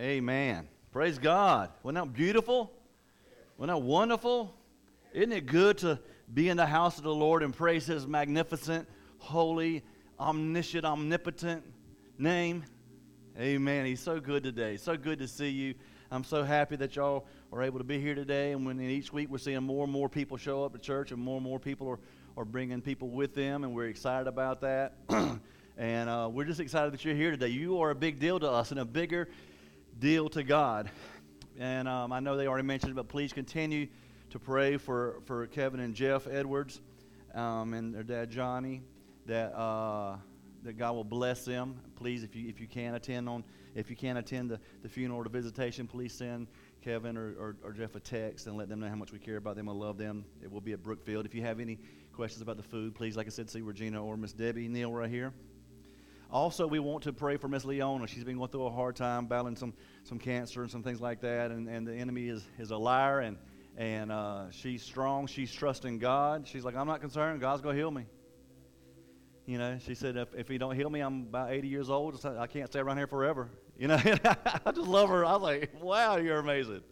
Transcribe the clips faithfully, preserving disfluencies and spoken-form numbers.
Amen. Praise God. Wasn't that beautiful? Wasn't that wonderful? Isn't it good to be in the house of the Lord and praise His magnificent, holy, omniscient, omnipotent name? Amen. He's so good today. So good to see you. I'm so happy that y'all are able to be here today. And when and each week we're seeing more and more people show up to church, and more and more people are, are bringing people with them, and we're excited about that. And uh, we're just excited that you're here today. You are a big deal to us and a bigger deal to God. And um, I know they already mentioned it, but please continue to pray for, for Kevin and Jeff Edwards um, and their dad Johnny, that uh, that God will bless them. Please, if you if you can attend on if you can attend the, the funeral or the visitation, please send Kevin or, or, or Jeff a text and let them know how much we care about them and love them. It will be at Brookfield. If you have any questions about the food, please, like I said, see Regina or Miss Debbie Neal right here. Also, we want to pray for Miss Leona. She's been going through a hard time, battling some, some cancer and some things like that, and, and the enemy is, is a liar, and, and uh, she's strong. She's trusting God. She's like, I'm not concerned. God's going to heal me. You know, she said, if, if he don't heal me, I'm about eighty years old. I can't stay around here forever. You know, I just love her. I was like, wow, you're amazing.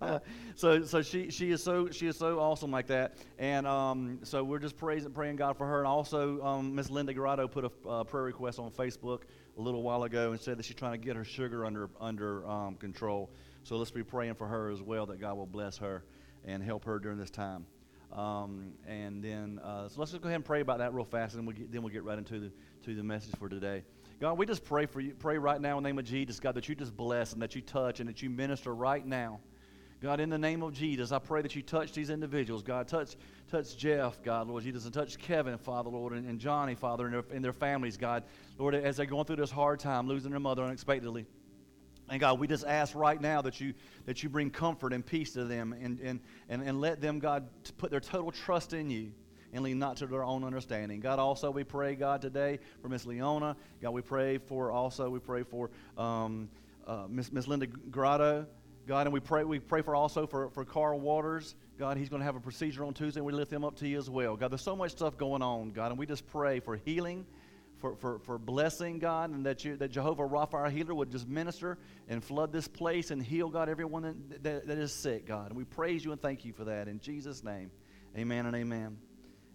Uh, so so she she is so she is so awesome like that, and um, so we're just praising praying God for her. And also um, Miss Linda Garrado put a uh, prayer request on Facebook a little while ago and said that she's trying to get her sugar under under um, control. So let's be praying for her as well, that God will bless her and help her during this time. Um, and then uh, so let's just go ahead and pray about that real fast, and we we'll then we'll get right into the to the message for today. God, we just pray for you. Pray right now in the name of Jesus, God, that you just bless and that you touch and that you minister right now. God, in the name of Jesus, I pray that you touch these individuals. God, touch touch Jeff, God, Lord Jesus, and touch Kevin, Father, Lord, and, and Johnny, Father, and their, and their families, God. Lord, as they're going through this hard time, losing their mother unexpectedly. And God, we just ask right now that you that you bring comfort and peace to them, and, and, and, and let them, God, put their total trust in you and lean not to their own understanding. God, also we pray, God, today for Miss Leona. God, we pray for also, we pray for um, uh, Miss Miss Linda Grotto. God, and we pray we pray for also for, for Carl Waters. God, he's going to have a procedure on Tuesday, and we lift him up to you as well. God, there's so much stuff going on, God, and we just pray for healing, for for, for blessing, God, and that you that Jehovah Rapha, our healer, would just minister and flood this place and heal, God, everyone that, that, that is sick, God. And we praise you and thank you for that. In Jesus' name, amen and amen.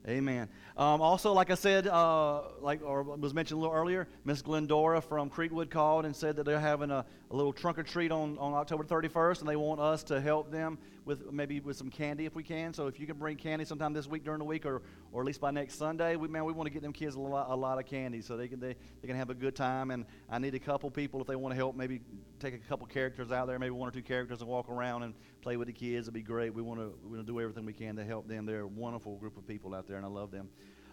Amen. Um, also, like I said, uh, like or was mentioned a little earlier, Miss Glendora from Creekwood called and said that they're having a, a little trunk or treat on, on October thirty-first, and they want us to help them with maybe with some candy if we can. So if you can bring candy sometime this week during the week, or, or at least by next Sunday, we man we want to get them kids a lot, a lot of candy so they can they, they can have a good time. And I need a couple people if they want to help, maybe take a couple characters out there, maybe one or two characters, and walk around and play with the kids. It'd be great. We want to we want to do everything we can to help them. They're a wonderful group of people out there, and I love them.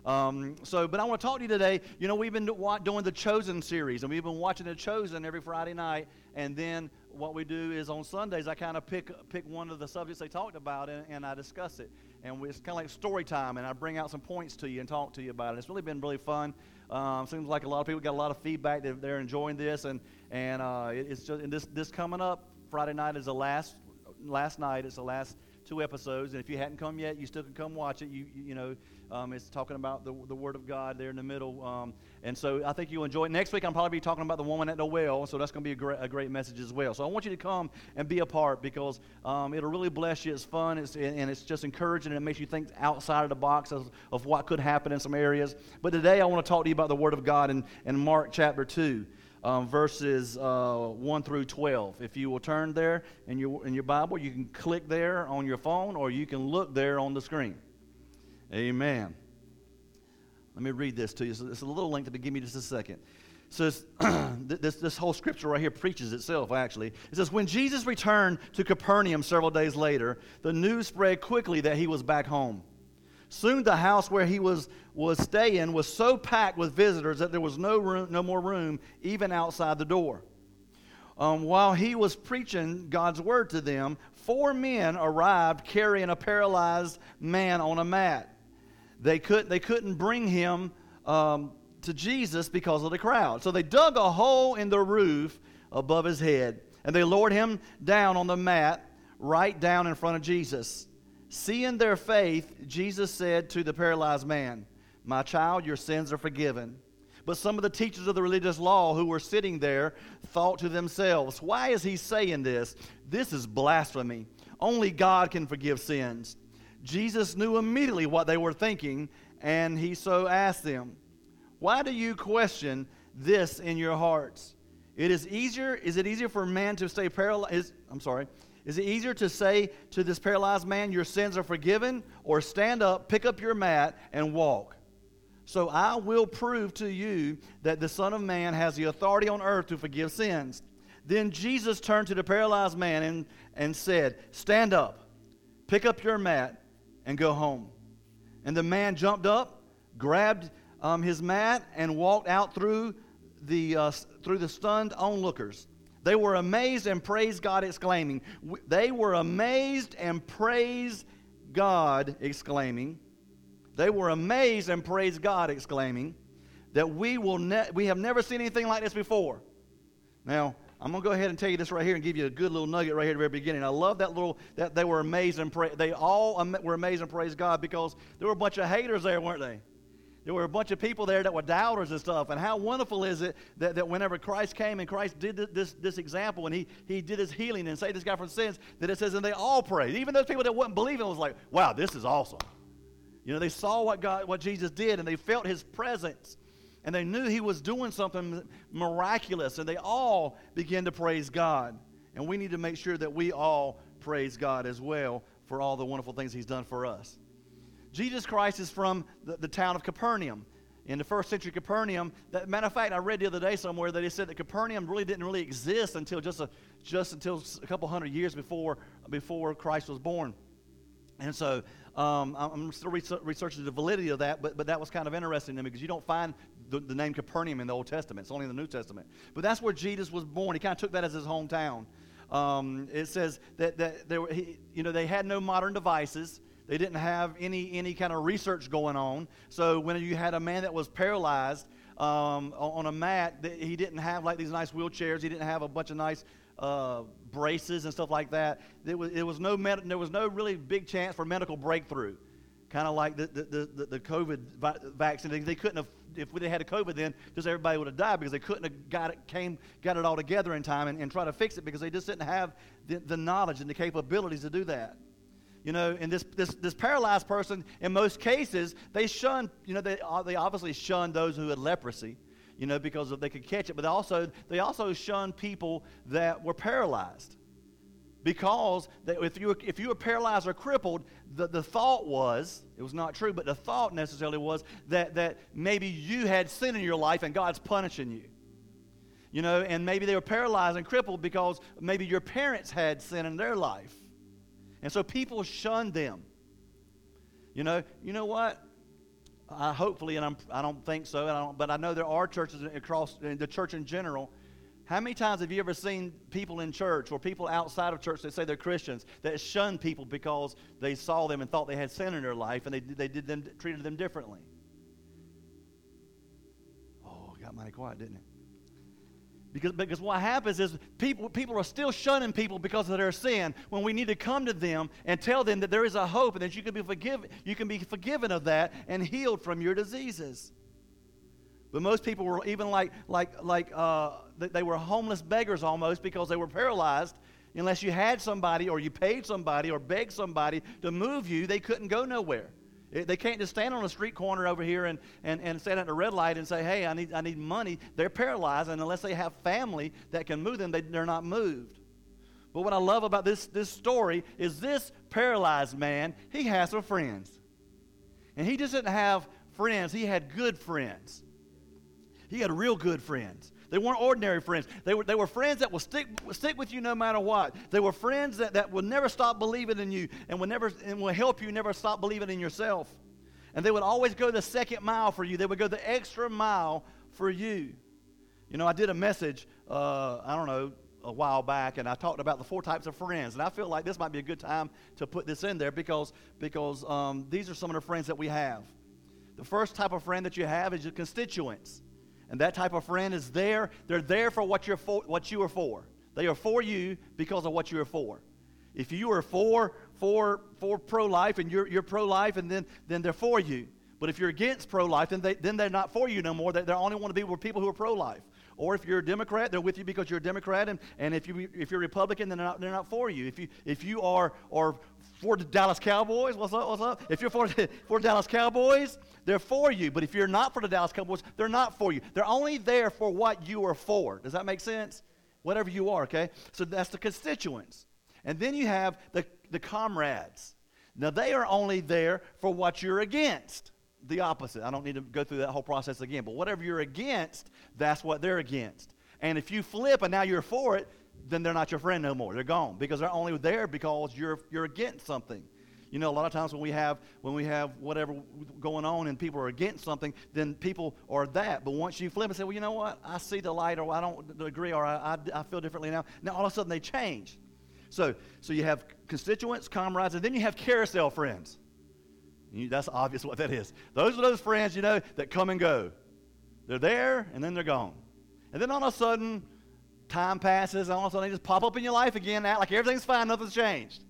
Um, so, but I want to talk to you today. You know, we've been doing the Chosen series, and we've been watching The Chosen every Friday night. And then what we do is on Sundays, I kind of pick pick one of the subjects they talked about, and, and I discuss it. And it's kind of like story time, and I bring out some points to you and talk to you about it. It's really been really fun. Um, seems like a lot of people got a lot of feedback that they're enjoying this, and and uh, it, it's just and this this coming up Friday night is the last last night. It's the last two episodes, and if you hadn't come yet, you still can come watch it. You you, you know. Um, it's talking about the the Word of God there in the middle. Um, and so I think you'll enjoy it. Next week, I'll probably be talking about the woman at the well. So that's going to be a great, a great message as well. So I want you to come and be a part, because um, it'll really bless you. It's fun, it's, and it's just encouraging. And it makes you think outside of the box of, of what could happen in some areas. But today, I want to talk to you about the Word of God in, in Mark chapter two. Um, verses uh, one through twelve. If you will turn there in your in your Bible, you can click there on your phone, or you can look there on the screen. Amen. Let me read this to you. So it's a little lengthy, but give me just a second. So this this whole scripture right here preaches itself, actually. It says, when Jesus returned to Capernaum several days later, the news spread quickly that he was back home. Soon the house where he was, was staying was so packed with visitors that there was no room, no more room even outside the door. Um, while he was preaching God's word to them, four men arrived carrying a paralyzed man on a mat. They, could, they couldn't bring him um, to Jesus because of the crowd. So they dug a hole in the roof above his head, and they lowered him down on the mat right down in front of Jesus. Seeing their faith, Jesus said to the paralyzed man, "My child, your sins are forgiven." But some of the teachers of the religious law who were sitting there thought to themselves, why is he saying this? This is blasphemy. Only God can forgive sins. Jesus knew immediately what they were thinking, and he so asked them, why do you question this in your hearts? It is easier, is it easier for man to stay paralyzed? I'm sorry. Is it easier to say to this paralyzed man, your sins are forgiven, or stand up, pick up your mat, and walk? So I will prove to you that the Son of Man has the authority on earth to forgive sins. Then Jesus turned to the paralyzed man and, and said, stand up, pick up your mat, and go home. And the man jumped up, grabbed um, his mat, and walked out through the uh, through the stunned onlookers. They were amazed and praised God, exclaiming. They were amazed and praised God, exclaiming. They were amazed and praised God, exclaiming, that we will ne- we have never seen anything like this before. Now, I'm going to go ahead and tell you this right here and give you a good little nugget right here at the very beginning. I love that little, that they were amazed and praised. They all am- were amazed and praised God because there were a bunch of haters there, weren't they? There were a bunch of people there that were doubters and stuff. And how wonderful is it that, that whenever Christ came and Christ did this, this, this example and he, he did his healing and saved this guy from sins, that it says, and they all prayed. Even those people that wouldn't believe it was like, wow, this is awesome. You know, they saw what God, what Jesus did, and they felt his presence. And they knew he was doing something miraculous. And they all began to praise God. And we need to make sure that we all praise God as well for all the wonderful things he's done for us. Jesus Christ is from the, the town of Capernaum. In the first century Capernaum, that, matter of fact, I read the other day somewhere that it said that Capernaum really didn't really exist until just a just until a couple hundred years before before Christ was born. And so um, I'm still researching the validity of that, but, but that was kind of interesting to me because you don't find the, the name Capernaum in the Old Testament. It's only in the New Testament. But that's where Jesus was born. He kind of took that as his hometown. Um, it says that, that they were, he, you know, they had no modern devices. They didn't have any any kind of research going on. So when you had a man that was paralyzed um, on a mat, he didn't have like these nice wheelchairs. He didn't have a bunch of nice uh, braces and stuff like that. It was, it was no med- there was no really big chance for medical breakthrough, kind of like the the, the, the COVID vi- vaccine. They, they couldn't have, if they had a COVID then, just everybody would have died because they couldn't have got it came got it all together in time and, and try to fix it because they just didn't have the, the knowledge and the capabilities to do that. You know, and this, this this paralyzed person, in most cases, they shunned, you know, they they obviously shunned those who had leprosy, you know, because they could catch it. But they also they also shunned people that were paralyzed because they, if you were, if you were paralyzed or crippled, the, the thought was, it was not true, but the thought necessarily was that that maybe you had sin in your life and God's punishing you. You know, and maybe they were paralyzed and crippled because maybe your parents had sin in their life. And so people shunned them. You know, you know what? I hopefully, and I'm, I don't think so, and I don't, but I know there are churches across, in the church in general. How many times have you ever seen people in church or people outside of church that say they're Christians that shun people because they saw them and thought they had sin in their life and they they did them treated them differently? Oh, it got mighty quiet, didn't it? Because, because what happens is people people are still shunning people because of their sin when we need to come to them and tell them that there is a hope and that you can be forgiven, you can be forgiven of that and healed from your diseases. But most people were even like like like uh, they were homeless beggars almost because they were paralyzed. Unless you had somebody or you paid somebody or begged somebody to move you, they couldn't go nowhere. They can't just stand on a street corner over here and, and, and stand at a red light and say, hey, I need I need money. They're paralyzed, and unless they have family that can move them, they, they're not moved. But what I love about this, this story is this paralyzed man, he has some friends. And he just didn't have friends. He had good friends. He had real good friends. They weren't ordinary friends. They were they were friends that will stick stick with you no matter what. They were friends that, that will never stop believing in you and will never and will help you never stop believing in yourself. And they would always go the second mile for you. They would go the extra mile for you. You know, I did a message, uh, I don't know, a while back, and I talked about the four types of friends. And I feel like this might be a good time to put this in there because, because um, these are some of the friends that we have. The first type of friend that you have is your constituents. And that type of friend is there. They're there for what you're for, what you are for. They are for you because of what you are for. If you are for for for pro-life and you're you're pro-life, and then then they're for you. But if you're against pro-life, then, they, then they're not for you no more. They, they only want to be with people who are pro-life. Or if you're a Democrat, they're with you because you're a Democrat. And, and if, you, if you're Republican, then they're not, they're not for you. If you if you are or for the Dallas Cowboys, what's up, what's up? If you're for, for Dallas Cowboys, they're for you. But if you're not for the Dallas Cowboys, they're not for you. They're only there for what you are for. Does that make sense? Whatever you are, okay? So that's the constituents. And then you have the, the comrades. Now, they are only there for what you're against. The opposite. I don't need to go through that whole process again. But whatever you're against, that's what they're against. And if you flip and now you're for it, then they're not your friend no more. They're gone because they're only there because you're you're against something. You know, a lot of times when we have when we have whatever going on and people are against something, then people are that. But once you flip and say, well, you know what? I see the light, or I don't agree, or I I, I feel differently now. Now all of a sudden they change. So so you have constituents, comrades, and then you have carousel friends. You, that's obvious what that is. Those are those friends, you know, that come and go. They're there, and then they're gone. And then all of a sudden, time passes, and all of a sudden they just pop up in your life again, act like everything's fine, nothing's changed.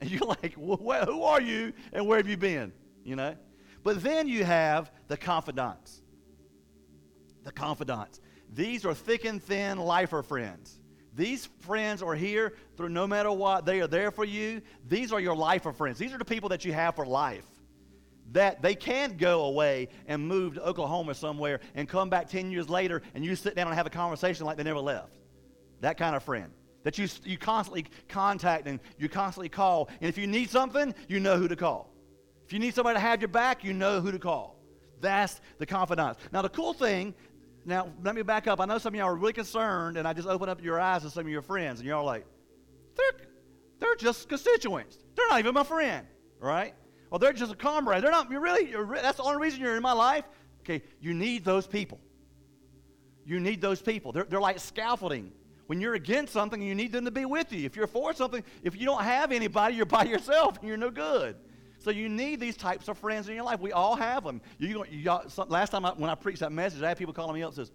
And you're like, well, who are you, and where have you been, you know? But then you have the confidants. The confidants. These are thick and thin lifer friends. These friends are here through no matter what. They are there for you. These are your lifer friends. These are the people that you have for life. That they can go away and move to Oklahoma somewhere and come back ten years later and you sit down and have a conversation like they never left. That kind of friend. That you, you constantly contact and you constantly call. And if you need something, you know who to call. If you need somebody to have your back, you know who to call. That's the confidants. Now, the cool thing... Now, let me back up. I know some of y'all are really concerned, and I just opened up your eyes to some of your friends, and y'all are like, they're, they're just constituents. They're not even my friend, right? Or they're just a comrade. They're not, you're really, you're, that's the only reason you're in my life. Okay, you need those people. You need those people. They're, they're like scaffolding. When you're against something, you need them to be with you. If you're for something, if you don't have anybody, you're by yourself, and you're no good. So you need these types of friends in your life. We all have them. You, you, some, last time I, when I preached that message, I had people calling me up and says,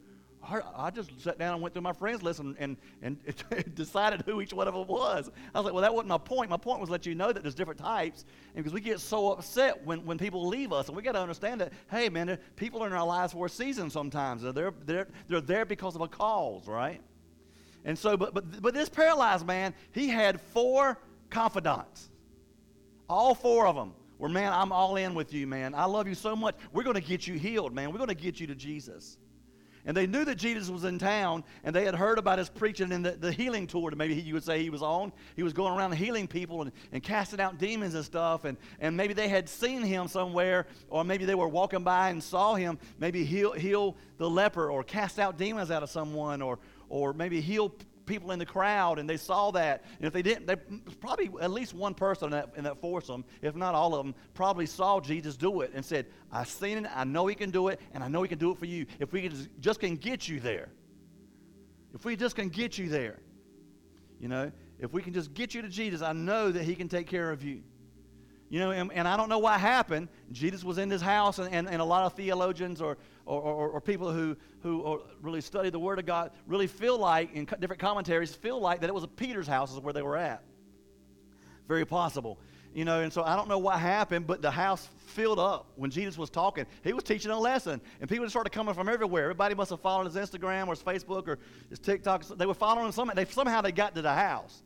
I, I just sat down and went through my friends list and, and, and decided who each one of them was. I was like, well, that wasn't my point. My point was let you know that there's different types, and because we get so upset when, when people leave us, and we got to understand that, hey, man, people are in our lives for a season sometimes. They're, they're, they're there because of a cause, right? And so, but, but, but this paralyzed man, he had four confidants. All four of them were, man, I'm all in with you, man. I love you so much. We're going to get you healed, man. We're going to get you to Jesus. And they knew that Jesus was in town, and they had heard about his preaching and the, the healing tour that maybe he, you would say he was on. He was going around healing people and, and casting out demons and stuff, and, and maybe they had seen him somewhere, or maybe they were walking by and saw him maybe heal, heal the leper or cast out demons out of someone or, or maybe heal people in the crowd, and they saw that. And if they didn't, they probably at least one person in that, in that foursome, if not all of them, probably saw Jesus do it and said, I've seen it, I know he can do it, and I know he can do it for you. If we can just can get you there. If we just can get you there. You know, if we can just get you to Jesus, I know that he can take care of you. You know, and, and I don't know what happened. Jesus was in his house, and, and, and a lot of theologians or Or, or, or people who, who really study the Word of God really feel like, in different commentaries, feel like that it was Peter's house is where they were at. Very possible. You know, and so I don't know what happened, but the house filled up when Jesus was talking. He was teaching a lesson, and people started coming from everywhere. Everybody must have followed his Instagram or his Facebook or his TikTok. They were following some, they somehow they got to the house.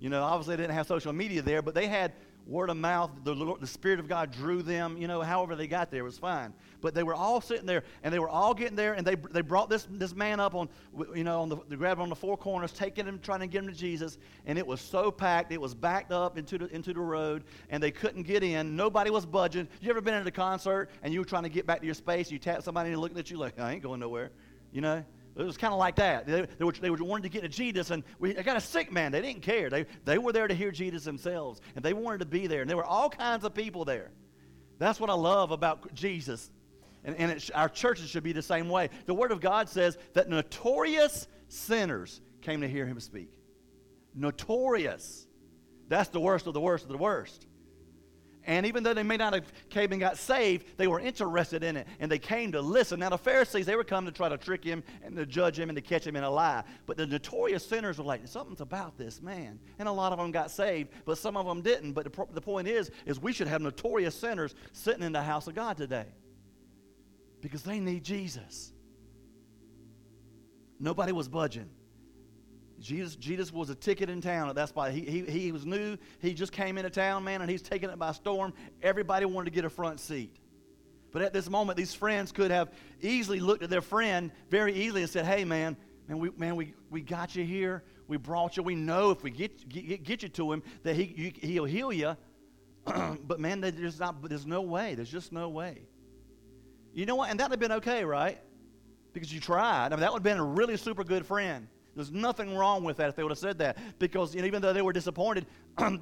You know, obviously they didn't have social media there, but they had word of mouth, the, Lord, the Spirit of God drew them, you know, however they got there, it was fine. But they were all sitting there, and they were all getting there, and they they brought this this man up on, you know, on the, they grabbed him on the four corners, taking him, trying to get him to Jesus, and it was so packed, it was backed up into the, into the road, and they couldn't get in. Nobody was budging. You ever been at a concert, and you were trying to get back to your space, you tap somebody and looking at you like, I ain't going nowhere, you know? It was kind of like that. They, they, were, they were wanting to get to Jesus, and we, they got a sick man. They didn't care. They, they were there to hear Jesus themselves, and they wanted to be there. And there were all kinds of people there. That's what I love about Jesus. And, and it sh- our churches should be the same way. The Word of God says that notorious sinners came to hear him speak. Notorious. That's the worst of the worst of the worst. And even though they may not have came and got saved, they were interested in it, and they came to listen. Now, the Pharisees, they were coming to try to trick him and to judge him and to catch him in a lie. But the notorious sinners were like, something's about this man. And a lot of them got saved, but some of them didn't. But the, the point is, is we should have notorious sinners sitting in the house of God today because they need Jesus. Nobody was budging. Jesus, Jesus was a ticket in town. That's why he, he he was new. He just came into town, man, and he's taking it by storm. Everybody wanted to get a front seat. But at this moment, these friends could have easily looked at their friend very easily and said, hey, man, man, we man we, we got you here. We brought you. We know if we get get, get you to him that he you, he'll heal you. But, man, there's not. There's no way. There's just no way. You know what? And that would have been okay, right? Because you tried. I mean, that would have been a really super good friend. There's nothing wrong with that if they would have said that, because you know, even though they were disappointed,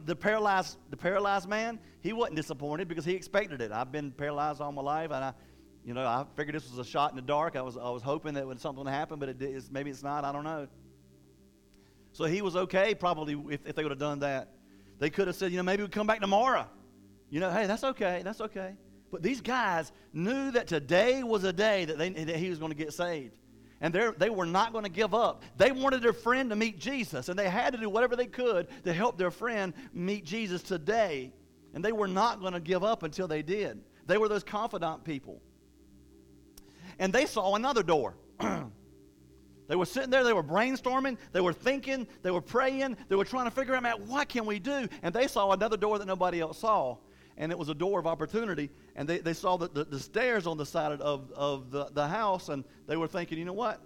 the paralyzed the paralyzed man, he wasn't disappointed because he expected it. I've been paralyzed all my life, and I, you know, I figured this was a shot in the dark. I was I was hoping that would something would happen, but it is maybe it's not. I don't know. So he was okay probably if, if they would have done that. They could have said, you know, maybe we'll come back tomorrow. You know, hey, that's okay, that's okay. But these guys knew that today was a day that they that he was going to get saved. And they were not going to give up. They wanted their friend to meet Jesus, and they had to do whatever they could to help their friend meet Jesus today. And they were not going to give up until they did. They were those confidant people. And they saw another door. They were sitting there, they were brainstorming, they were thinking, they were praying, they were trying to figure out, what can we do? And they saw another door that nobody else saw. And it was a door of opportunity, and they, they saw the, the, the stairs on the side of, of the, the house, and they were thinking, you know what?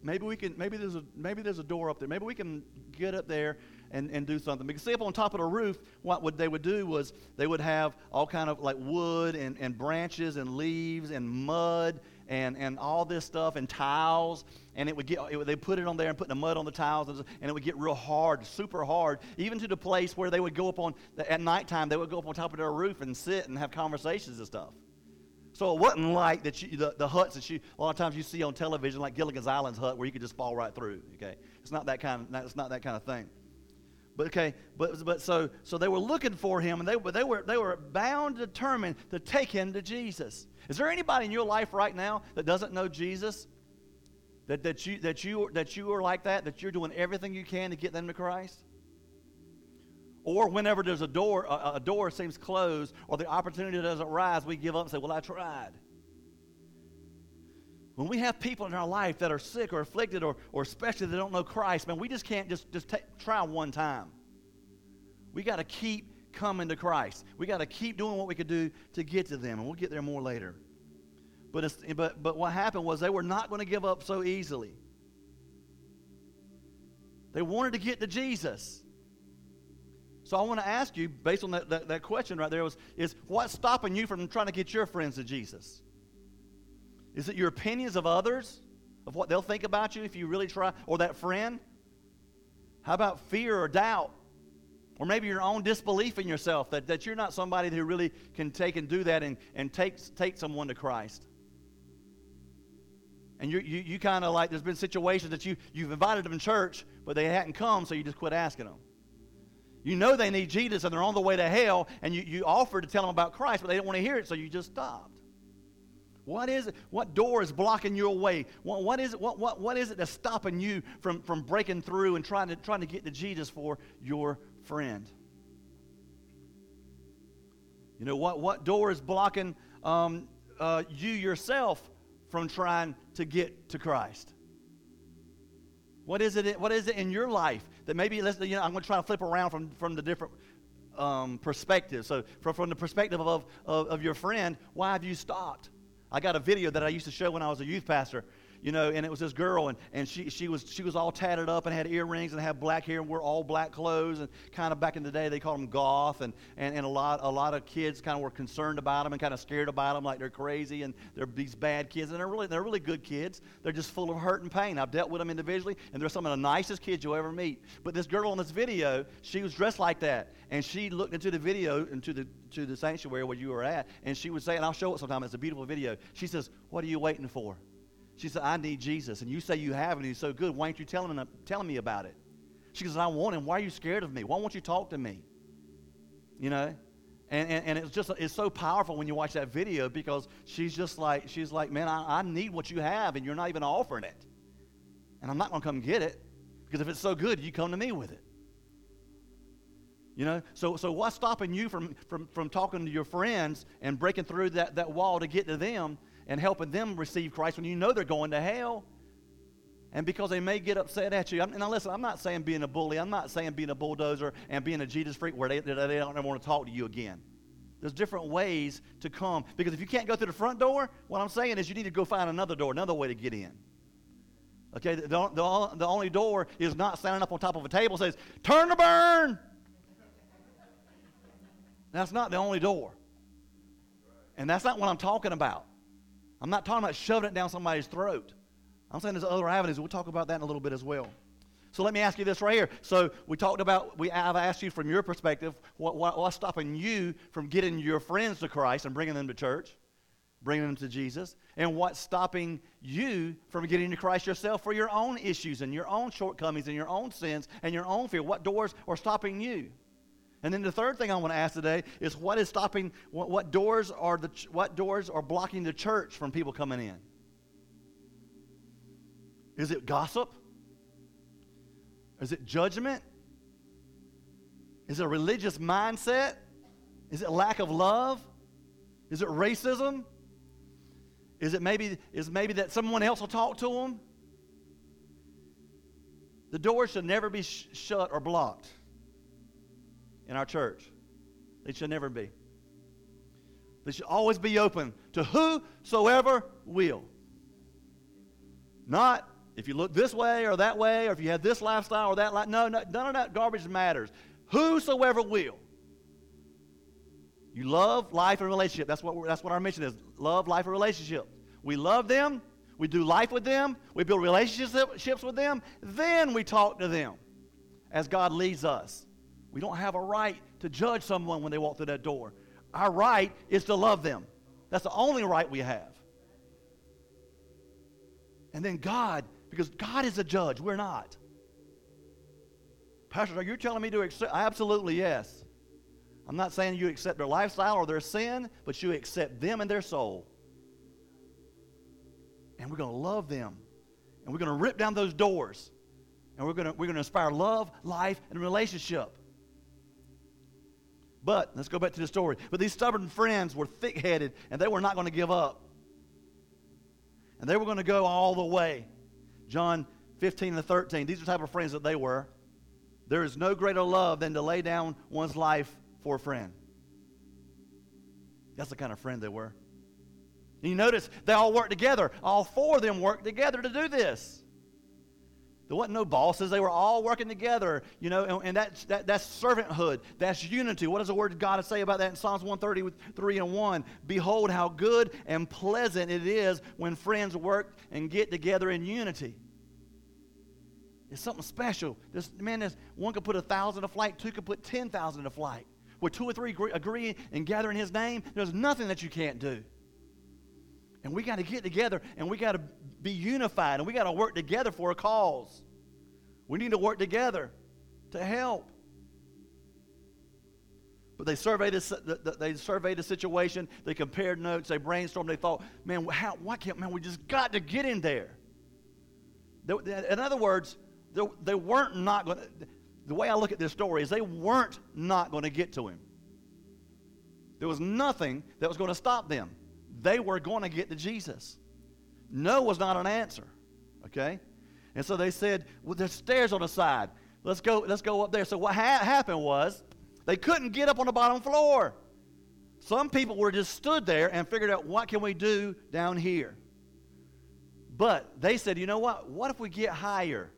Maybe we can maybe there's a maybe there's a door up there. Maybe we can get up there and, and do something. Because see, up on top of the roof, what would they would do was they would have all kind of like wood and, and branches and leaves and mud and, and all this stuff and tiles, and it would get it, they put it on there and put the mud on the tiles, and, and it would get real hard, super hard, even to the place where they would go up on at nighttime. They would go up on top of their roof and sit and have conversations and stuff. So it wasn't like that you, the, the huts that you, a lot of times you see on television, like Gilligan's Island's hut, where you could just fall right through. Okay, it's not that kind. Of, it's not that kind of thing. But okay, but but so so they were looking for him, and they but they were they were bound, determined to take him to Jesus. Is there anybody in your life right now that doesn't know Jesus? That that you that you that you are like that. That you're doing everything you can to get them to Christ. Or whenever there's a door, a, a door seems closed, or the opportunity doesn't rise, we give up and say, well, I tried. When we have people in our life that are sick or afflicted or, or especially they don't know Christ, man, we just can't just, just take, try one time. We got to keep coming to Christ. We got to keep doing what we could do to get to them, and we'll get there more later. But, it's, but, but what happened was they were not going to give up so easily. They wanted to get to Jesus. So I want to ask you, based on that, that, that question right there, was, is what's stopping you from trying to get your friends to Jesus? Is it your opinions of others, of what they'll think about you if you really try, or that friend? How about fear or doubt? Or maybe your own disbelief in yourself, that, that you're not somebody who really can take and do that and, and take, take someone to Christ. And you you, you kind of like, there's been situations that you, you've invited them to church, but they hadn't come, so you just quit asking them. You know they need Jesus and they're on the way to hell, and you, you offer to tell them about Christ, but they don't want to hear it, so you just stopped. What is it? What door is blocking your way? What, what is it? What, what, what is it that's stopping you from, from breaking through and trying to trying to get to Jesus for your friend? You know what? What door is blocking um, uh, you yourself from trying to get to Christ? What is it? What is it in your life that maybe, let's, you know, I'm going to try to flip around from, from the different um, perspectives. So from, from the perspective of, of, of your friend, why have you stopped? I got a video that I used to show when I was a youth pastor, you know, and it was this girl, and, and she she was she was all tatted up and had earrings and had black hair and wore all black clothes, and kind of back in the day they called them goth, and, and, and a lot a lot of kids kind of were concerned about them and kind of scared about them, like they're crazy and they're these bad kids, and they're really they're really good kids. They're just full of hurt and pain. I've dealt with them individually, and they're some of the nicest kids you'll ever meet. But this girl on this video, she was dressed like that, and she looked into the video into the to the sanctuary where you were at, and she would say, and I'll show it sometime. It's a beautiful video. She says, "What are you waiting for?" She said, "I need Jesus. And you say you have, and he's so good. Why aren't you telling, him, telling me about it?" She says, "I want him. Why are you scared of me? Why won't you talk to me?" You know? And, and and it's just, it's so powerful when you watch that video, because she's just like, she's like, man, I, I need what you have, and you're not even offering it. And I'm not going to come get it, because if it's so good, you come to me with it. You know, so so what's stopping you from from, from talking to your friends and breaking through that, that wall to get to them and helping them receive Christ when you know they're going to hell? And because they may get upset at you. I'm, now listen, I'm not saying being a bully. I'm not saying being a bulldozer and being a Jesus freak where they, they don't ever want to talk to you again. There's different ways to come. Because if you can't go through the front door, what I'm saying is you need to go find another door, another way to get in. Okay, the, the, the only door is not standing up on top of a table and says, turn to burn. That's not the only door. And that's not what I'm talking about. I'm not talking about shoving it down somebody's throat. I'm saying there's other avenues. We'll talk about that in a little bit as well. So let me ask you this right here. So we talked about, we, I've asked you from your perspective, what, what, what's stopping you from getting your friends to Christ and bringing them to church, bringing them to Jesus, and what's stopping you from getting to Christ yourself for your own issues and your own shortcomings and your own sins and your own fear? What doors are stopping you? And then the third thing I want to ask today is what is stopping, what, what doors are the, what doors are blocking the church from people coming in? Is it gossip? Is it judgment? Is it a religious mindset? Is it lack of love? Is it racism? Is it maybe, is maybe that someone else will talk to them? The door should never be sh- shut or blocked in our church. It should never be. They should always be open to whosoever will. Not if you look this way or that way, or if you have this lifestyle or that life, no, no, none of that garbage matters. Whosoever will. You love, life, and relationship. That's what we're, that's what our mission is: love, life, and relationship. We love them. We do life with them. We build relationships with them. Then we talk to them, as God leads us. We don't have a right to judge someone when they walk through that door. Our right is to love them. That's the only right we have. And then God, because God is a judge, we're not. Pastor, are you telling me to accept? Absolutely, yes. I'm not saying you accept their lifestyle or their sin, but you accept them and their soul. And we're going to love them. And we're going to rip down those doors. And we're going to, we're going to inspire love, life, and relationship. But, let's go back to the story. But these stubborn friends were thick-headed, and they were not going to give up. And they were going to go all the way. John fifteen and thirteen, these are the type of friends that they were. There is no greater love than to lay down one's life for a friend. That's the kind of friend they were. And you notice they all worked together. All four of them worked together to do this. There wasn't no bosses. They were all working together, you know, and, and that's, that, that's servanthood. That's unity. What does the Word of God say about that in Psalms one thirty-three and one? Behold, how good and pleasant it is when friends work and get together in unity. It's something special. This man, this, one could put one thousand to flight, two could put ten thousand to flight. Where two or three agree, agree and gather in His name, there's nothing that you can't do. And we got to get together, and we got to be unified, and we got to work together for a cause. We need to work together to help. But they surveyed the, they surveyed the situation. They compared notes. They brainstormed. They thought, man, how, why can't man? We just got to get in there. They, in other words, they, they weren't not going. The way I look at this story is they weren't not going to get to Him. There was nothing that was going to stop them. They were going to get to Jesus. No was not an answer, okay? And so they said, well, there's stairs on the side. Let's go, let's go up there. So what ha- happened was they couldn't get up on the bottom floor. Some people were just stood there and figured out, what can we do down here? But they said, you know what? What if we get higher?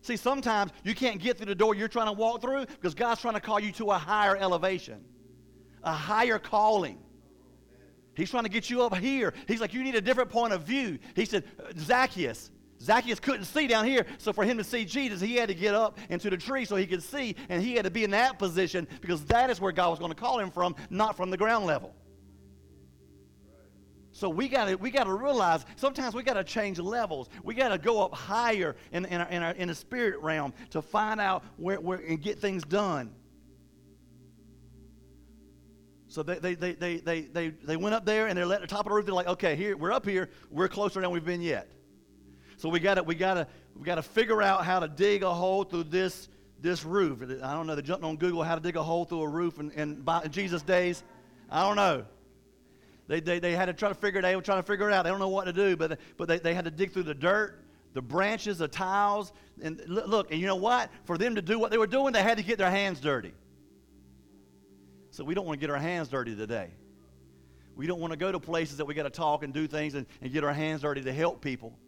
See, sometimes you can't get through the door you're trying to walk through because God's trying to call you to a higher elevation, a higher calling. He's trying to get you up here. He's like, you need a different point of view. He said, Zacchaeus. Zacchaeus couldn't see down here, so for him to see Jesus, he had to get up into the tree so he could see, and he had to be in that position because that is where God was going to call him from, not from the ground level. So we got to we got to realize sometimes we got to change levels. We got to go up higher in in, our, in, our, in the spirit realm to find out where, where and get things done. So they they they they they they, they went up there and they're at the top of the roof. They're like, okay, here we're up here. We're closer than we've been yet. So we gotta we gotta we gotta figure out how to dig a hole through this this roof. I don't know. They jumped on Google how to dig a hole through a roof and and by Jesus' days, I don't know. They they they had to try to figure it. They were trying to figure it out. They don't know what to do, but but they, they had to dig through the dirt, the branches, the tiles, and look. And you know what? For them to do what they were doing, they had to get their hands dirty. So we don't want to get our hands dirty today. We don't want to go to places that we got to talk and do things and, and get our hands dirty to help people.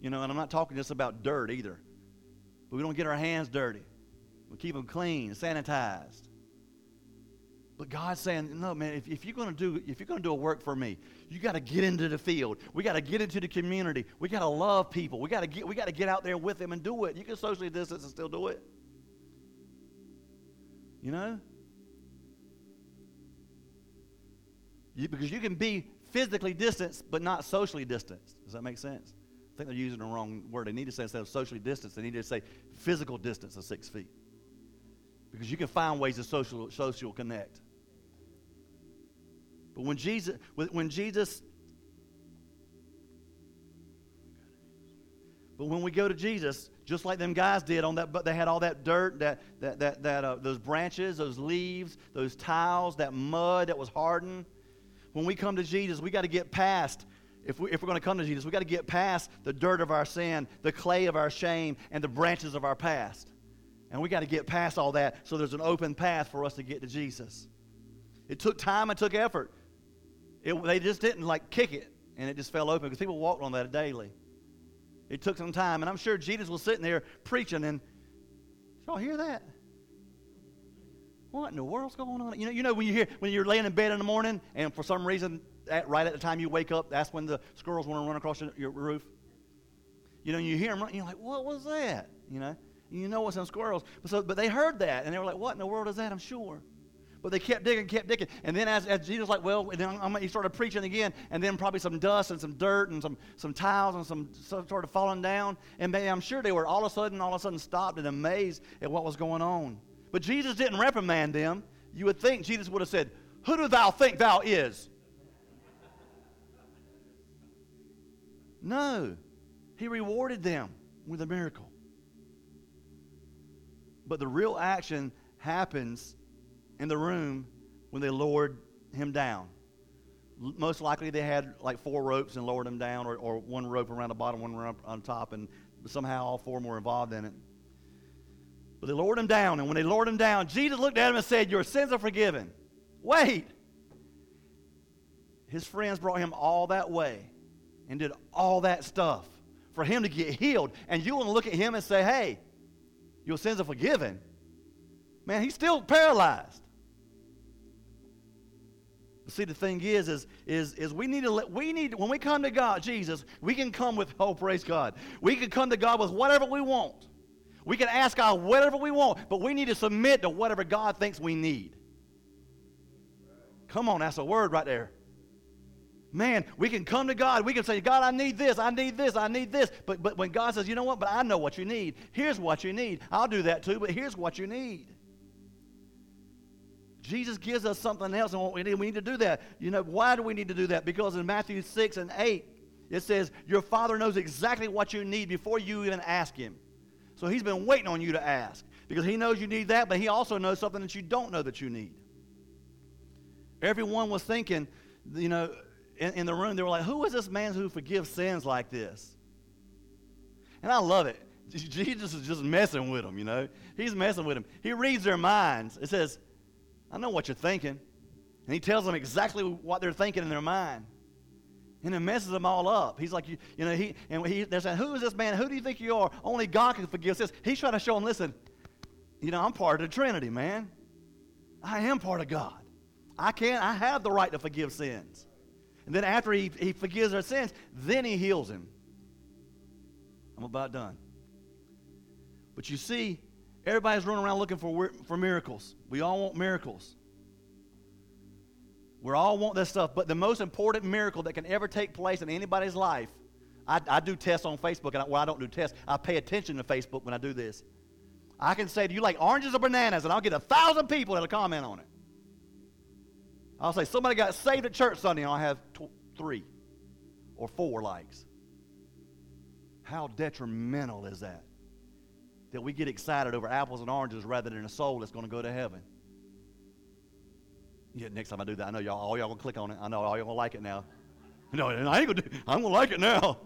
You know, and I'm not talking just about dirt either. But we don't get our hands dirty. We keep them clean, sanitized. But God's saying, no, man, if, if you're going to do if you're going to do a work for me, you got to get into the field. We got to get into the community. We got to love people. We got to get we got to get out there with them and do it. You can socially distance and still do it. You know? You, because you can be physically distanced but not socially distanced. Does that make sense? I think they're using the wrong word. They need to say instead of socially distanced, they need to say physical distance of six feet. Because you can find ways to social social connect. But when Jesus, when Jesus, but when we go to Jesus, just like them guys did on that, but they had all that dirt, that that that that uh, those branches, those leaves, those tiles, that mud that was hardened. When we come to Jesus, we got to get past. If, we, if we're going to come to Jesus, we got to get past the dirt of our sin, the clay of our shame, and the branches of our past. And we got to get past all that so there's an open path for us to get to Jesus. It took time and took effort. It, they just didn't, like, kick it, and it just fell open because people walked on that daily. It took some time, and I'm sure Jesus was sitting there preaching, and did y'all hear that? What in the world's going on? You know, you know when, you hear, when you're laying in bed in the morning, and for some reason, At, right at the time you wake up, that's when the squirrels want to run across your, your roof. You know, and you hear them running, you're like, what was that? You know, and you know what's in squirrels. But, so, but they heard that, and they were like, what in the world is that? I'm sure. But they kept digging, kept digging. And then as, as Jesus was like, well, and then I'm, he started preaching again, and then probably some dust and some dirt and some, some tiles and some, some sort of falling down. And they, I'm sure they were all of a sudden, all of a sudden stopped and amazed at what was going on. But Jesus didn't reprimand them. You would think Jesus would have said, who do thou think thou is? No, he rewarded them with a miracle. But the real action happens in the room when they lowered him down. L- most likely they had like four ropes and lowered him down, or, or one rope around the bottom, one rope on top, and somehow all four were involved in it. But they lowered him down, and when they lowered him down, Jesus looked at him and said, your sins are forgiven. Wait. His friends brought him all that way and did all that stuff for him to get healed. And you want to look at him and say, hey, your sins are forgiven. Man, he's still paralyzed. But see, the thing is, is, is, is we need to let, we need, when we come to God, Jesus, we can come with, oh, praise God. We can come to God with whatever we want. We can ask God whatever we want, but we need to submit to whatever God thinks we need. Come on, that's a word right there. Man, we can come to God. We can say, God, I need this, I need this, I need this. But but when God says, you know what, but I know what you need. Here's what you need. I'll do that too, but here's what you need. Jesus gives us something else, and what we need, we need to do that. You know, why do we need to do that? Because in Matthew six and eight, it says, your Father knows exactly what you need before you even ask Him. So He's been waiting on you to ask because He knows you need that, but He also knows something that you don't know that you need. Everyone was thinking, you know, In, in the room, they were like, who is this man who forgives sins like this? And I love it. Jesus is just messing with them, you know. He's messing with them. He reads their minds. It says, I know what you're thinking. And he tells them exactly what they're thinking in their mind. And it messes them all up. He's like, you, you know, he and he, they're saying, who is this man? Who do you think you are? Only God can forgive sins. He's trying to show them, listen, you know, I'm part of the Trinity, man. I am part of God. I can, I have the right to forgive sins. And then after he, he forgives our sins, then he heals him. I'm about done. But you see, everybody's running around looking for, for miracles. We all want miracles. We all want this stuff. But the most important miracle that can ever take place in anybody's life, I, I do tests on Facebook. And I, well, I don't do tests. I pay attention to Facebook when I do this. I can say, do you like oranges or bananas? And I'll get a thousand people that'll comment on it. I'll say, somebody got saved at church Sunday, and I'll have tw- three or four likes. How detrimental is that? That we get excited over apples and oranges rather than a soul that's going to go to heaven. Yeah, next time I do that, I know y'all, all y'all going to click on it. I know all y'all going to like it now. No, I ain't going to do it. I'm going to like it now.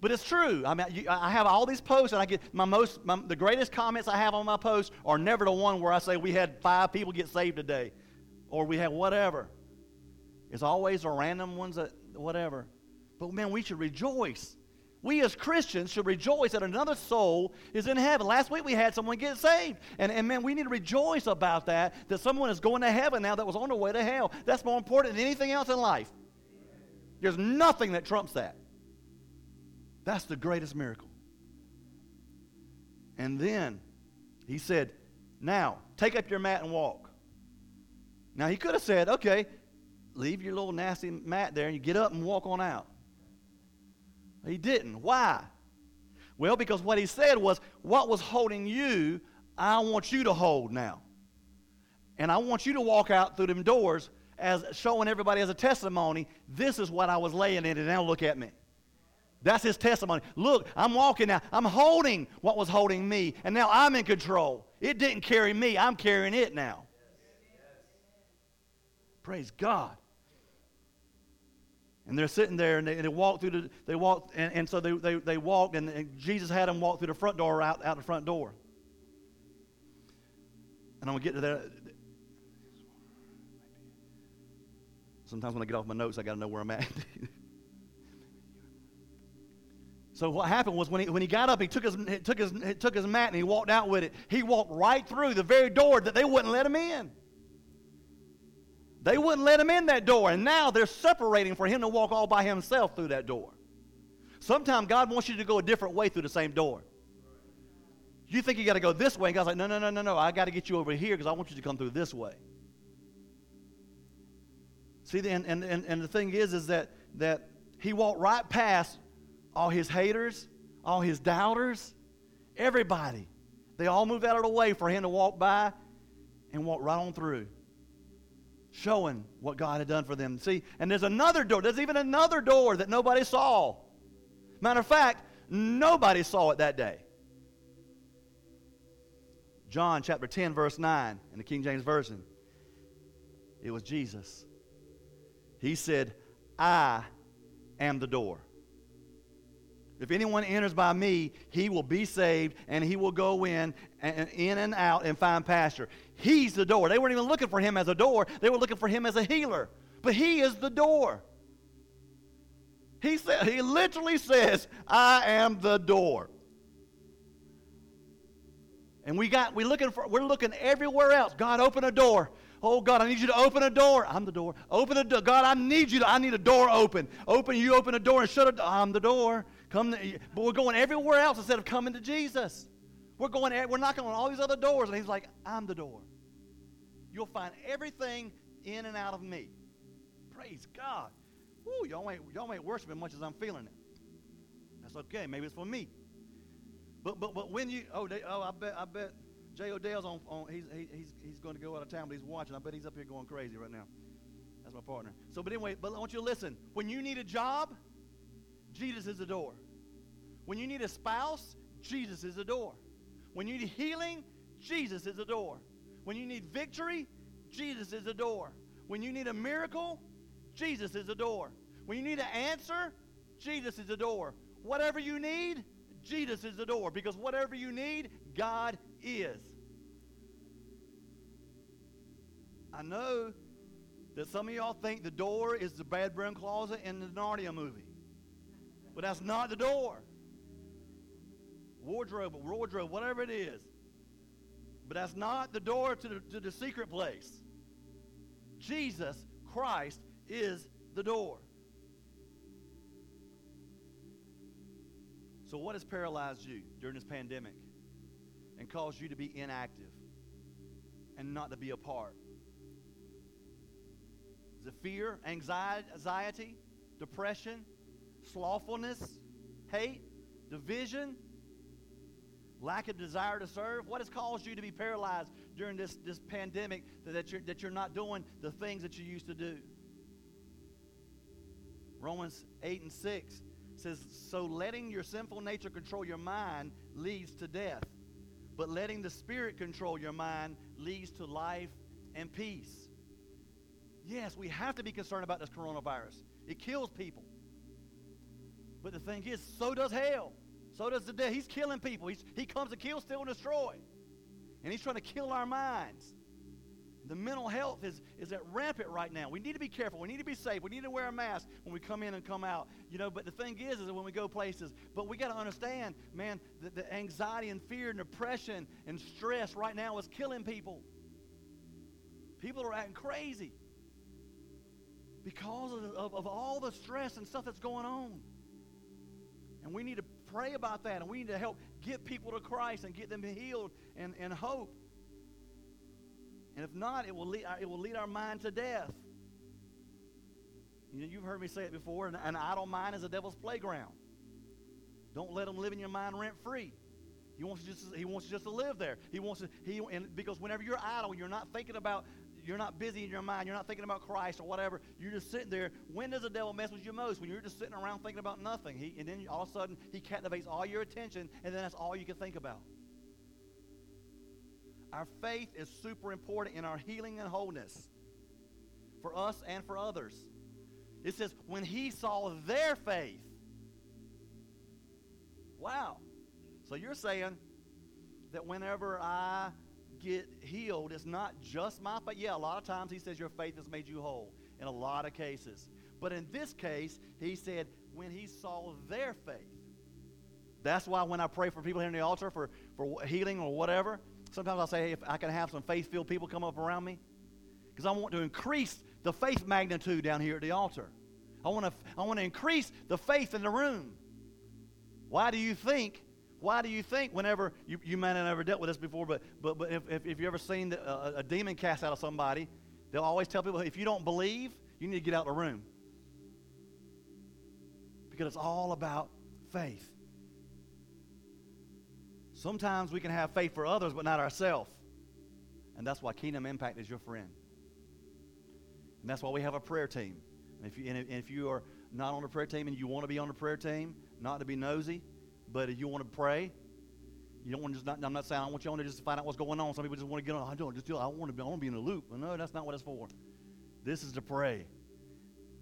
But it's true. I mean, you, I have all these posts, and I get my most, my, the greatest comments I have on my posts are never the one where I say we had five people get saved today, or we had whatever. It's always the random ones that whatever. But man, we should rejoice. We as Christians should rejoice that another soul is in heaven. Last week we had someone get saved. And, and man, we need to rejoice about that, that someone is going to heaven now that was on their way to hell. That's more important than anything else in life. There's nothing that trumps that. That's the greatest miracle. And then he said, now, take up your mat and walk. Now, he could have said, okay, leave your little nasty mat there and you get up and walk on out. He didn't. Why? Well, because what he said was, what was holding you, I want you to hold now. And I want you to walk out through them doors as showing everybody as a testimony, this is what I was laying in, and now look at me. That's his testimony. Look, I'm walking now. I'm holding what was holding me, and now I'm in control. It didn't carry me. I'm carrying it now. Yes. Praise God. And they're sitting there, and they, and they walked through the, they walked, and, and so they, they, they walked, and, and Jesus had them walk through the front door, out, out the front door. And I'm going to get to that. Sometimes when I get off my notes, I got to know where I'm at. So what happened was when he when he got up, he took his he took his he took his mat and he walked out with it. He walked right through the very door that they wouldn't let him in. They wouldn't let him in that door, and now they're separating for him to walk all by himself through that door. Sometimes God wants you to go a different way through the same door. You think you got to go this way, and God's like, no, no, no, no, no. I got to get you over here because I want you to come through this way. See, and and and, and the thing is, is that that he walked right past. All his haters, all his doubters, everybody, they all moved out of the way for him to walk by and walk right on through, showing what God had done for them. See, and there's another door. There's even another door that nobody saw. Matter of fact, nobody saw it that day. John chapter ten, verse nine, in the King James Version, it was Jesus. He said, I am the door. If anyone enters by me, he will be saved, and he will go in and in and out and find pasture. He's the door. They weren't even looking for him as a door. They were looking for him as a healer. But he is the door. He said, he literally says, I am the door. And we got we looking for we're looking everywhere else. God, open a door. Oh, God, I need you to open a door. I'm the door. Open a door. God, I need you to, I need a door open. Open, you open a door and shut a door. I'm the door. Come, to, but we're going everywhere else instead of coming to Jesus. We're going, we're knocking on all these other doors, and he's like, I'm the door. You'll find everything in and out of me. Praise God. Woo, y'all ain't, y'all ain't worshiping much as I'm feeling it. That's okay. Maybe it's for me. But but but when you, oh, they, oh I bet, I bet. Jay O'Dell's on, on he's, he's, he's going to go out of town, but he's watching. I bet he's up here going crazy right now. That's my partner. So, but anyway, but I want you to listen. When you need a job, Jesus is the door. When you need a spouse, Jesus is the door. When you need healing, Jesus is the door. When you need victory, Jesus is the door. When you need a miracle, Jesus is the door. When you need an answer, Jesus is the door. Whatever you need, Jesus is the door. Because whatever you need, God is. I know that some of y'all think the door is the bedroom closet in the Narnia movie. But that's not the door. Wardrobe, wardrobe, whatever it is. But that's not the door to the, to the secret place. Jesus Christ is the door. So what has paralyzed you during this pandemic and caused you to be inactive and not to be a part? Is it fear, anxiety, depression, slothfulness, hate, division? Lack of desire to serve? What has caused you to be paralyzed during this, this pandemic that you're, that you're not doing the things that you used to do? Romans eight and six says, so letting your sinful nature control your mind leads to death, but letting the Spirit control your mind leads to life and peace. Yes, we have to be concerned about this coronavirus. It kills people. But the thing is, so does hell. So does the devil. He's killing people. He's, he comes to kill, steal, and destroy. And he's trying to kill our minds. The mental health is, is at rampant right now. We need to be careful. We need to be safe. We need to wear a mask when we come in and come out. You know, but the thing is, is that when we go places, but we got to understand, man, the, the anxiety and fear and depression and stress right now is killing people. People are acting crazy because of, of, of all the stress and stuff that's going on. And we need to pray about that, and we need to help get people to Christ and get them healed and, and hope. And if not, it will lead it will lead our mind to death. You know, you've heard me say it before, an, an idle mind is the devil's playground. Don't let him live in your mind rent-free. He wants you just he wants you just to live there. He wants to, he and because whenever you're idle, you're not thinking about, you're not busy in your mind, you're not thinking about Christ or whatever, you're just sitting there. When does the devil mess with you most? When you're just sitting around thinking about nothing. He, and then all of a sudden, he captivates all your attention, and then that's all you can think about. Our faith is super important in our healing and wholeness for us and for others. It says, when he saw their faith. Wow. So you're saying that whenever I get healed, it's not just my faith. Yeah, a lot of times he says your faith has made you whole in a lot of cases. But in this case, he said when he saw their faith. That's why when I pray for people here in the altar for, for healing or whatever, sometimes I say, hey, if I can have some faith-filled people come up around me, because I want to increase the faith magnitude down here at the altar. I want to I want to increase the faith in the room. Why do you think Why do you think whenever, you, you might have never dealt with this before, but but, but if, if, if you've ever seen the, uh, a demon cast out of somebody, they'll always tell people, if you don't believe, you need to get out of the room. Because it's all about faith. Sometimes we can have faith for others, but not ourselves. And that's why Kingdom Impact is your friend. And that's why we have a prayer team. And if you, and if, and if you are not on the prayer team and you want to be on the prayer team, not to be nosy, but if you want to pray, you don't want to just not, I'm not saying I want you on there just to find out what's going on. Some people just want to get on. I don't just do. I want to be. I want to be in the loop. Well, no, that's not what it's for. This is to pray.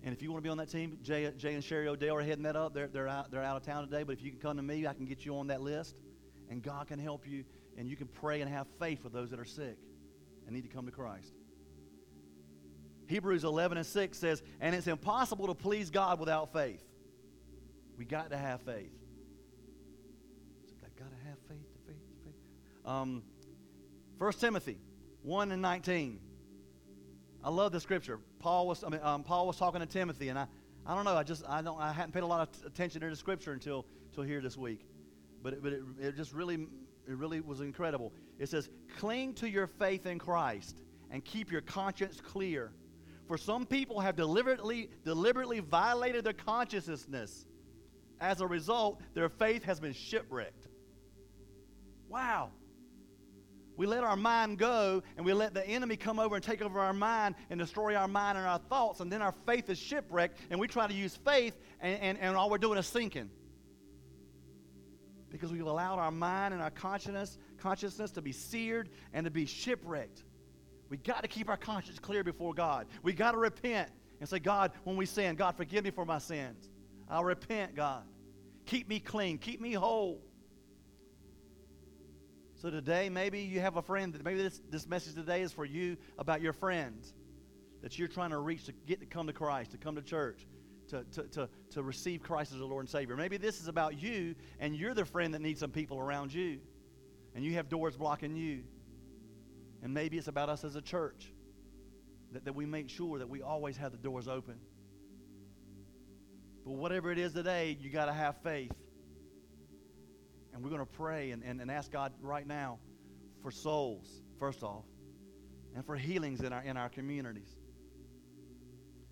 And if you want to be on that team, Jay, Jay and Sherry O'Dell are heading that up. They're they're out they're out of town today. But if you can come to me, I can get you on that list, and God can help you, and you can pray and have faith for those that are sick and need to come to Christ. Hebrews eleven and six says, and it's impossible to please God without faith. We got to have faith. Um, First Timothy one and nineteen. I love the scripture. Paul was I mean, um, Paul was talking to Timothy, and I, I don't know. I just I don't I hadn't paid a lot of t- attention to the scripture until until here this week, but it, but it, it just really it really was incredible. It says, "Cling to your faith in Christ and keep your conscience clear, for some people have deliberately deliberately violated their consciousness. As a result, their faith has been shipwrecked." Wow. We let our mind go, and we let the enemy come over and take over our mind and destroy our mind and our thoughts, and then our faith is shipwrecked, and we try to use faith, and, and, and all we're doing is sinking. Because we've allowed our mind and our consciousness, consciousness to be seared and to be shipwrecked. We got to keep our conscience clear before God. We got to repent and say, God, when we sin, God, forgive me for my sins. I'll repent, God. Keep me clean. Keep me whole. So today, maybe you have a friend, that maybe this, this message today is for you about your friends that you're trying to reach to get to come to Christ, to come to church, to, to, to, to receive Christ as the Lord and Savior. Maybe this is about you, and you're the friend that needs some people around you, and you have doors blocking you. And maybe it's about us as a church, that, that we make sure that we always have the doors open. But whatever it is today, you got to have faith. And we're going to pray and, and, and ask God right now for souls, first off, and for healings in our in our communities.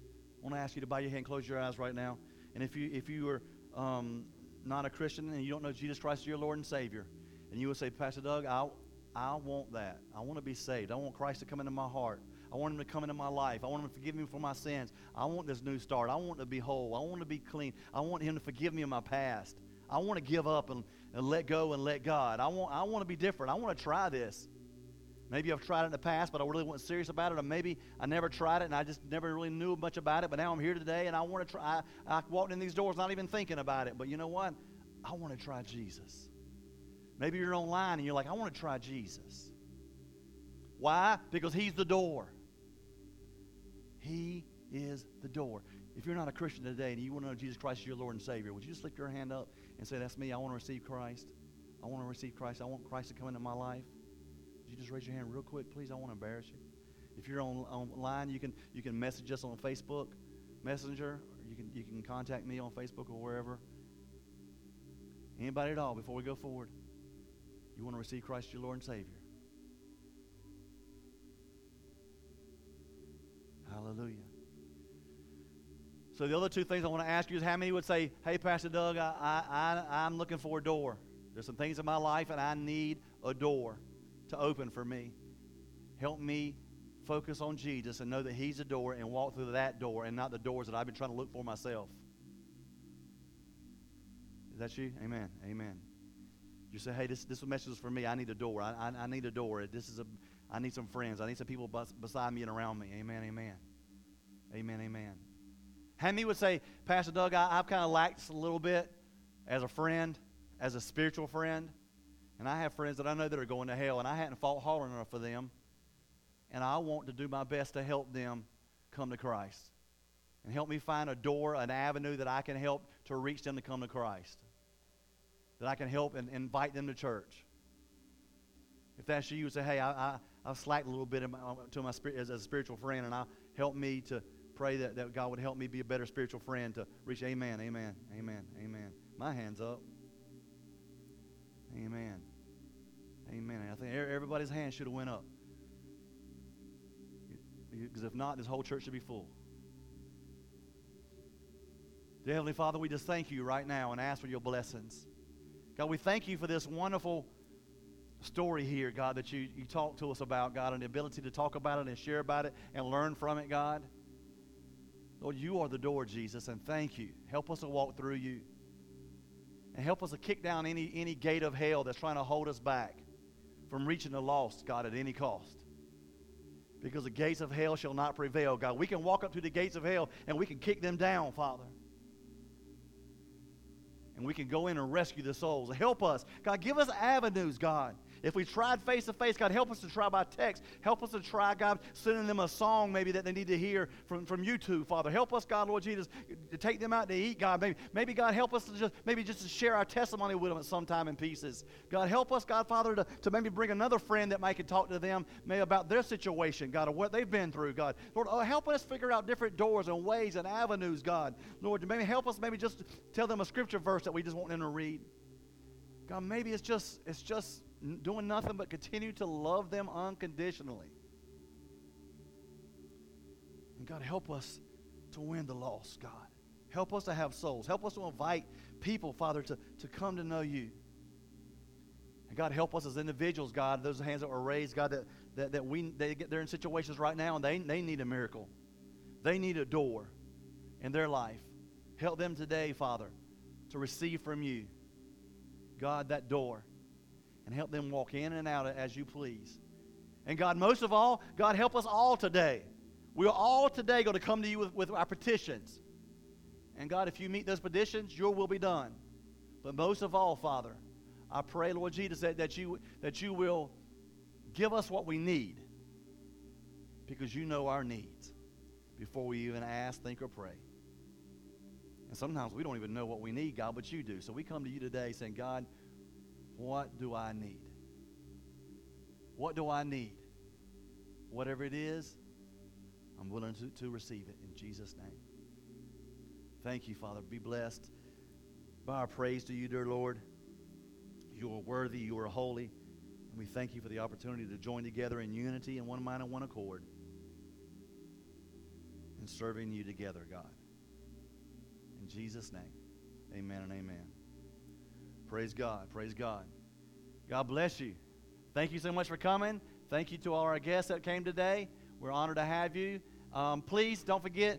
I want to ask you to bow your head and close your eyes right now. And if you if you are um, not a Christian and you don't know Jesus Christ as your Lord and Savior, and you would say, Pastor Doug, I, I want that. I want to be saved. I want Christ to come into my heart. I want him to come into my life. I want him to forgive me for my sins. I want this new start. I want to be whole. I want to be clean. I want him to forgive me of my past. I want to give up and, and let go and let God. I want I want to be different. I want to try this. Maybe I've tried it in the past, but I really wasn't serious about it. Or maybe I never tried it, and I just never really knew much about it. But now I'm here today, and I want to try. I, I walked in these doors not even thinking about it. But you know what? I want to try Jesus. Maybe you're online, and you're like, I want to try Jesus. Why? Because he's the door. He is the door. If you're not a Christian today and you want to know Jesus Christ is your Lord and Savior, would you just lift your hand up and say, that's me. I want to receive Christ. I want to receive Christ. I want Christ to come into my life. Would you just raise your hand real quick, please? I want to embarrass you. If you're on, online, you can you can message us on Facebook Messenger. Or you can you can contact me on Facebook or wherever. Anybody at all, before we go forward, you want to receive Christ as your Lord and Savior? Hallelujah. So the other two things I want to ask you is how many would say, hey, Pastor Doug, I, I, I, I'm looking for a door. There's some things in my life, and I need a door to open for me. Help me focus on Jesus and know that he's the door and walk through that door and not the doors that I've been trying to look for myself. Is that you? Amen. Amen. You say, hey, this, this message is for me. I need a door. I, I, I need a door. This is a, I need some friends. I need some people bes- beside me and around me. Amen, amen. Amen, amen. How many would say, Pastor Doug, I, I've kind of lacked a little bit as a friend, as a spiritual friend, and I have friends that I know that are going to hell, and I hadn't fought hard enough for them, and I want to do my best to help them come to Christ, and help me find a door, an avenue that I can help to reach them to come to Christ, that I can help and invite them to church. If that's you, you would say, hey, I, I, I've slacked a little bit in my, to my spirit as a spiritual friend, and I help me to pray that, that God would help me be a better spiritual friend to reach. Amen, amen, amen, amen. My hand's up. Amen, amen. I think everybody's hand should have went up. Because if not, this whole church should be full. Dear Heavenly Father, we just thank you right now and ask for your blessings. God, we thank you for this wonderful story here, God, that you, you talk to us about, God, and the ability to talk about it and share about it and learn from it, God. Lord, you are the door, Jesus, and thank you. Help us to walk through you. And help us to kick down any, any gate of hell that's trying to hold us back from reaching the lost, God, at any cost. Because the gates of hell shall not prevail, God. We can walk up to the gates of hell and we can kick them down, Father. And we can go in and rescue the souls. Help us. God, give us avenues, God. If we tried face-to-face, God, help us to try by text. Help us to try, God, sending them a song maybe that they need to hear from, from you two, Father. Help us, God, Lord Jesus, to take them out to eat, God. Maybe, maybe God, help us to just maybe just to share our testimony with them at some time in pieces. God, help us, God, Father, to, to maybe bring another friend that might can talk to them maybe about their situation, God, or what they've been through, God. Lord, oh, help us figure out different doors and ways and avenues, God. Lord, maybe help us maybe just tell them a scripture verse that we just want them to read. God, maybe it's just it's just doing nothing but continue to love them unconditionally. And God, help us to win the lost, God. Help us to have souls. Help us to invite people, Father, to, to come to know you. And God, help us as individuals, God, those hands that were raised, God, that, that, that we they get, they're in situations right now and they, they need a miracle. They need a door in their life. Help them today, Father, to receive from you, God, that door. And help them walk in and out as you please. And God, most of all, God, help us all today. We are all today going to come to you with, with our petitions. And God, if you meet those petitions, your will be done. But most of all, Father, I pray, Lord Jesus, that, that, you, that you will give us what we need. Because you know our needs before we even ask, think, or pray. And sometimes we don't even know what we need, God, but you do. So we come to you today saying, God, what do I need? What do I need? Whatever it is, I'm willing to, to receive it in Jesus' name. Thank you, Father. Be blessed by our praise to you, dear Lord. You are worthy. You are holy. And we thank you for the opportunity to join together in unity and one mind and one accord in serving you together, God. In Jesus' name, amen and amen. Praise God. Praise God. God bless you. Thank you so much for coming. Thank you to all our guests that came today. We're honored to have you. Um, please don't forget,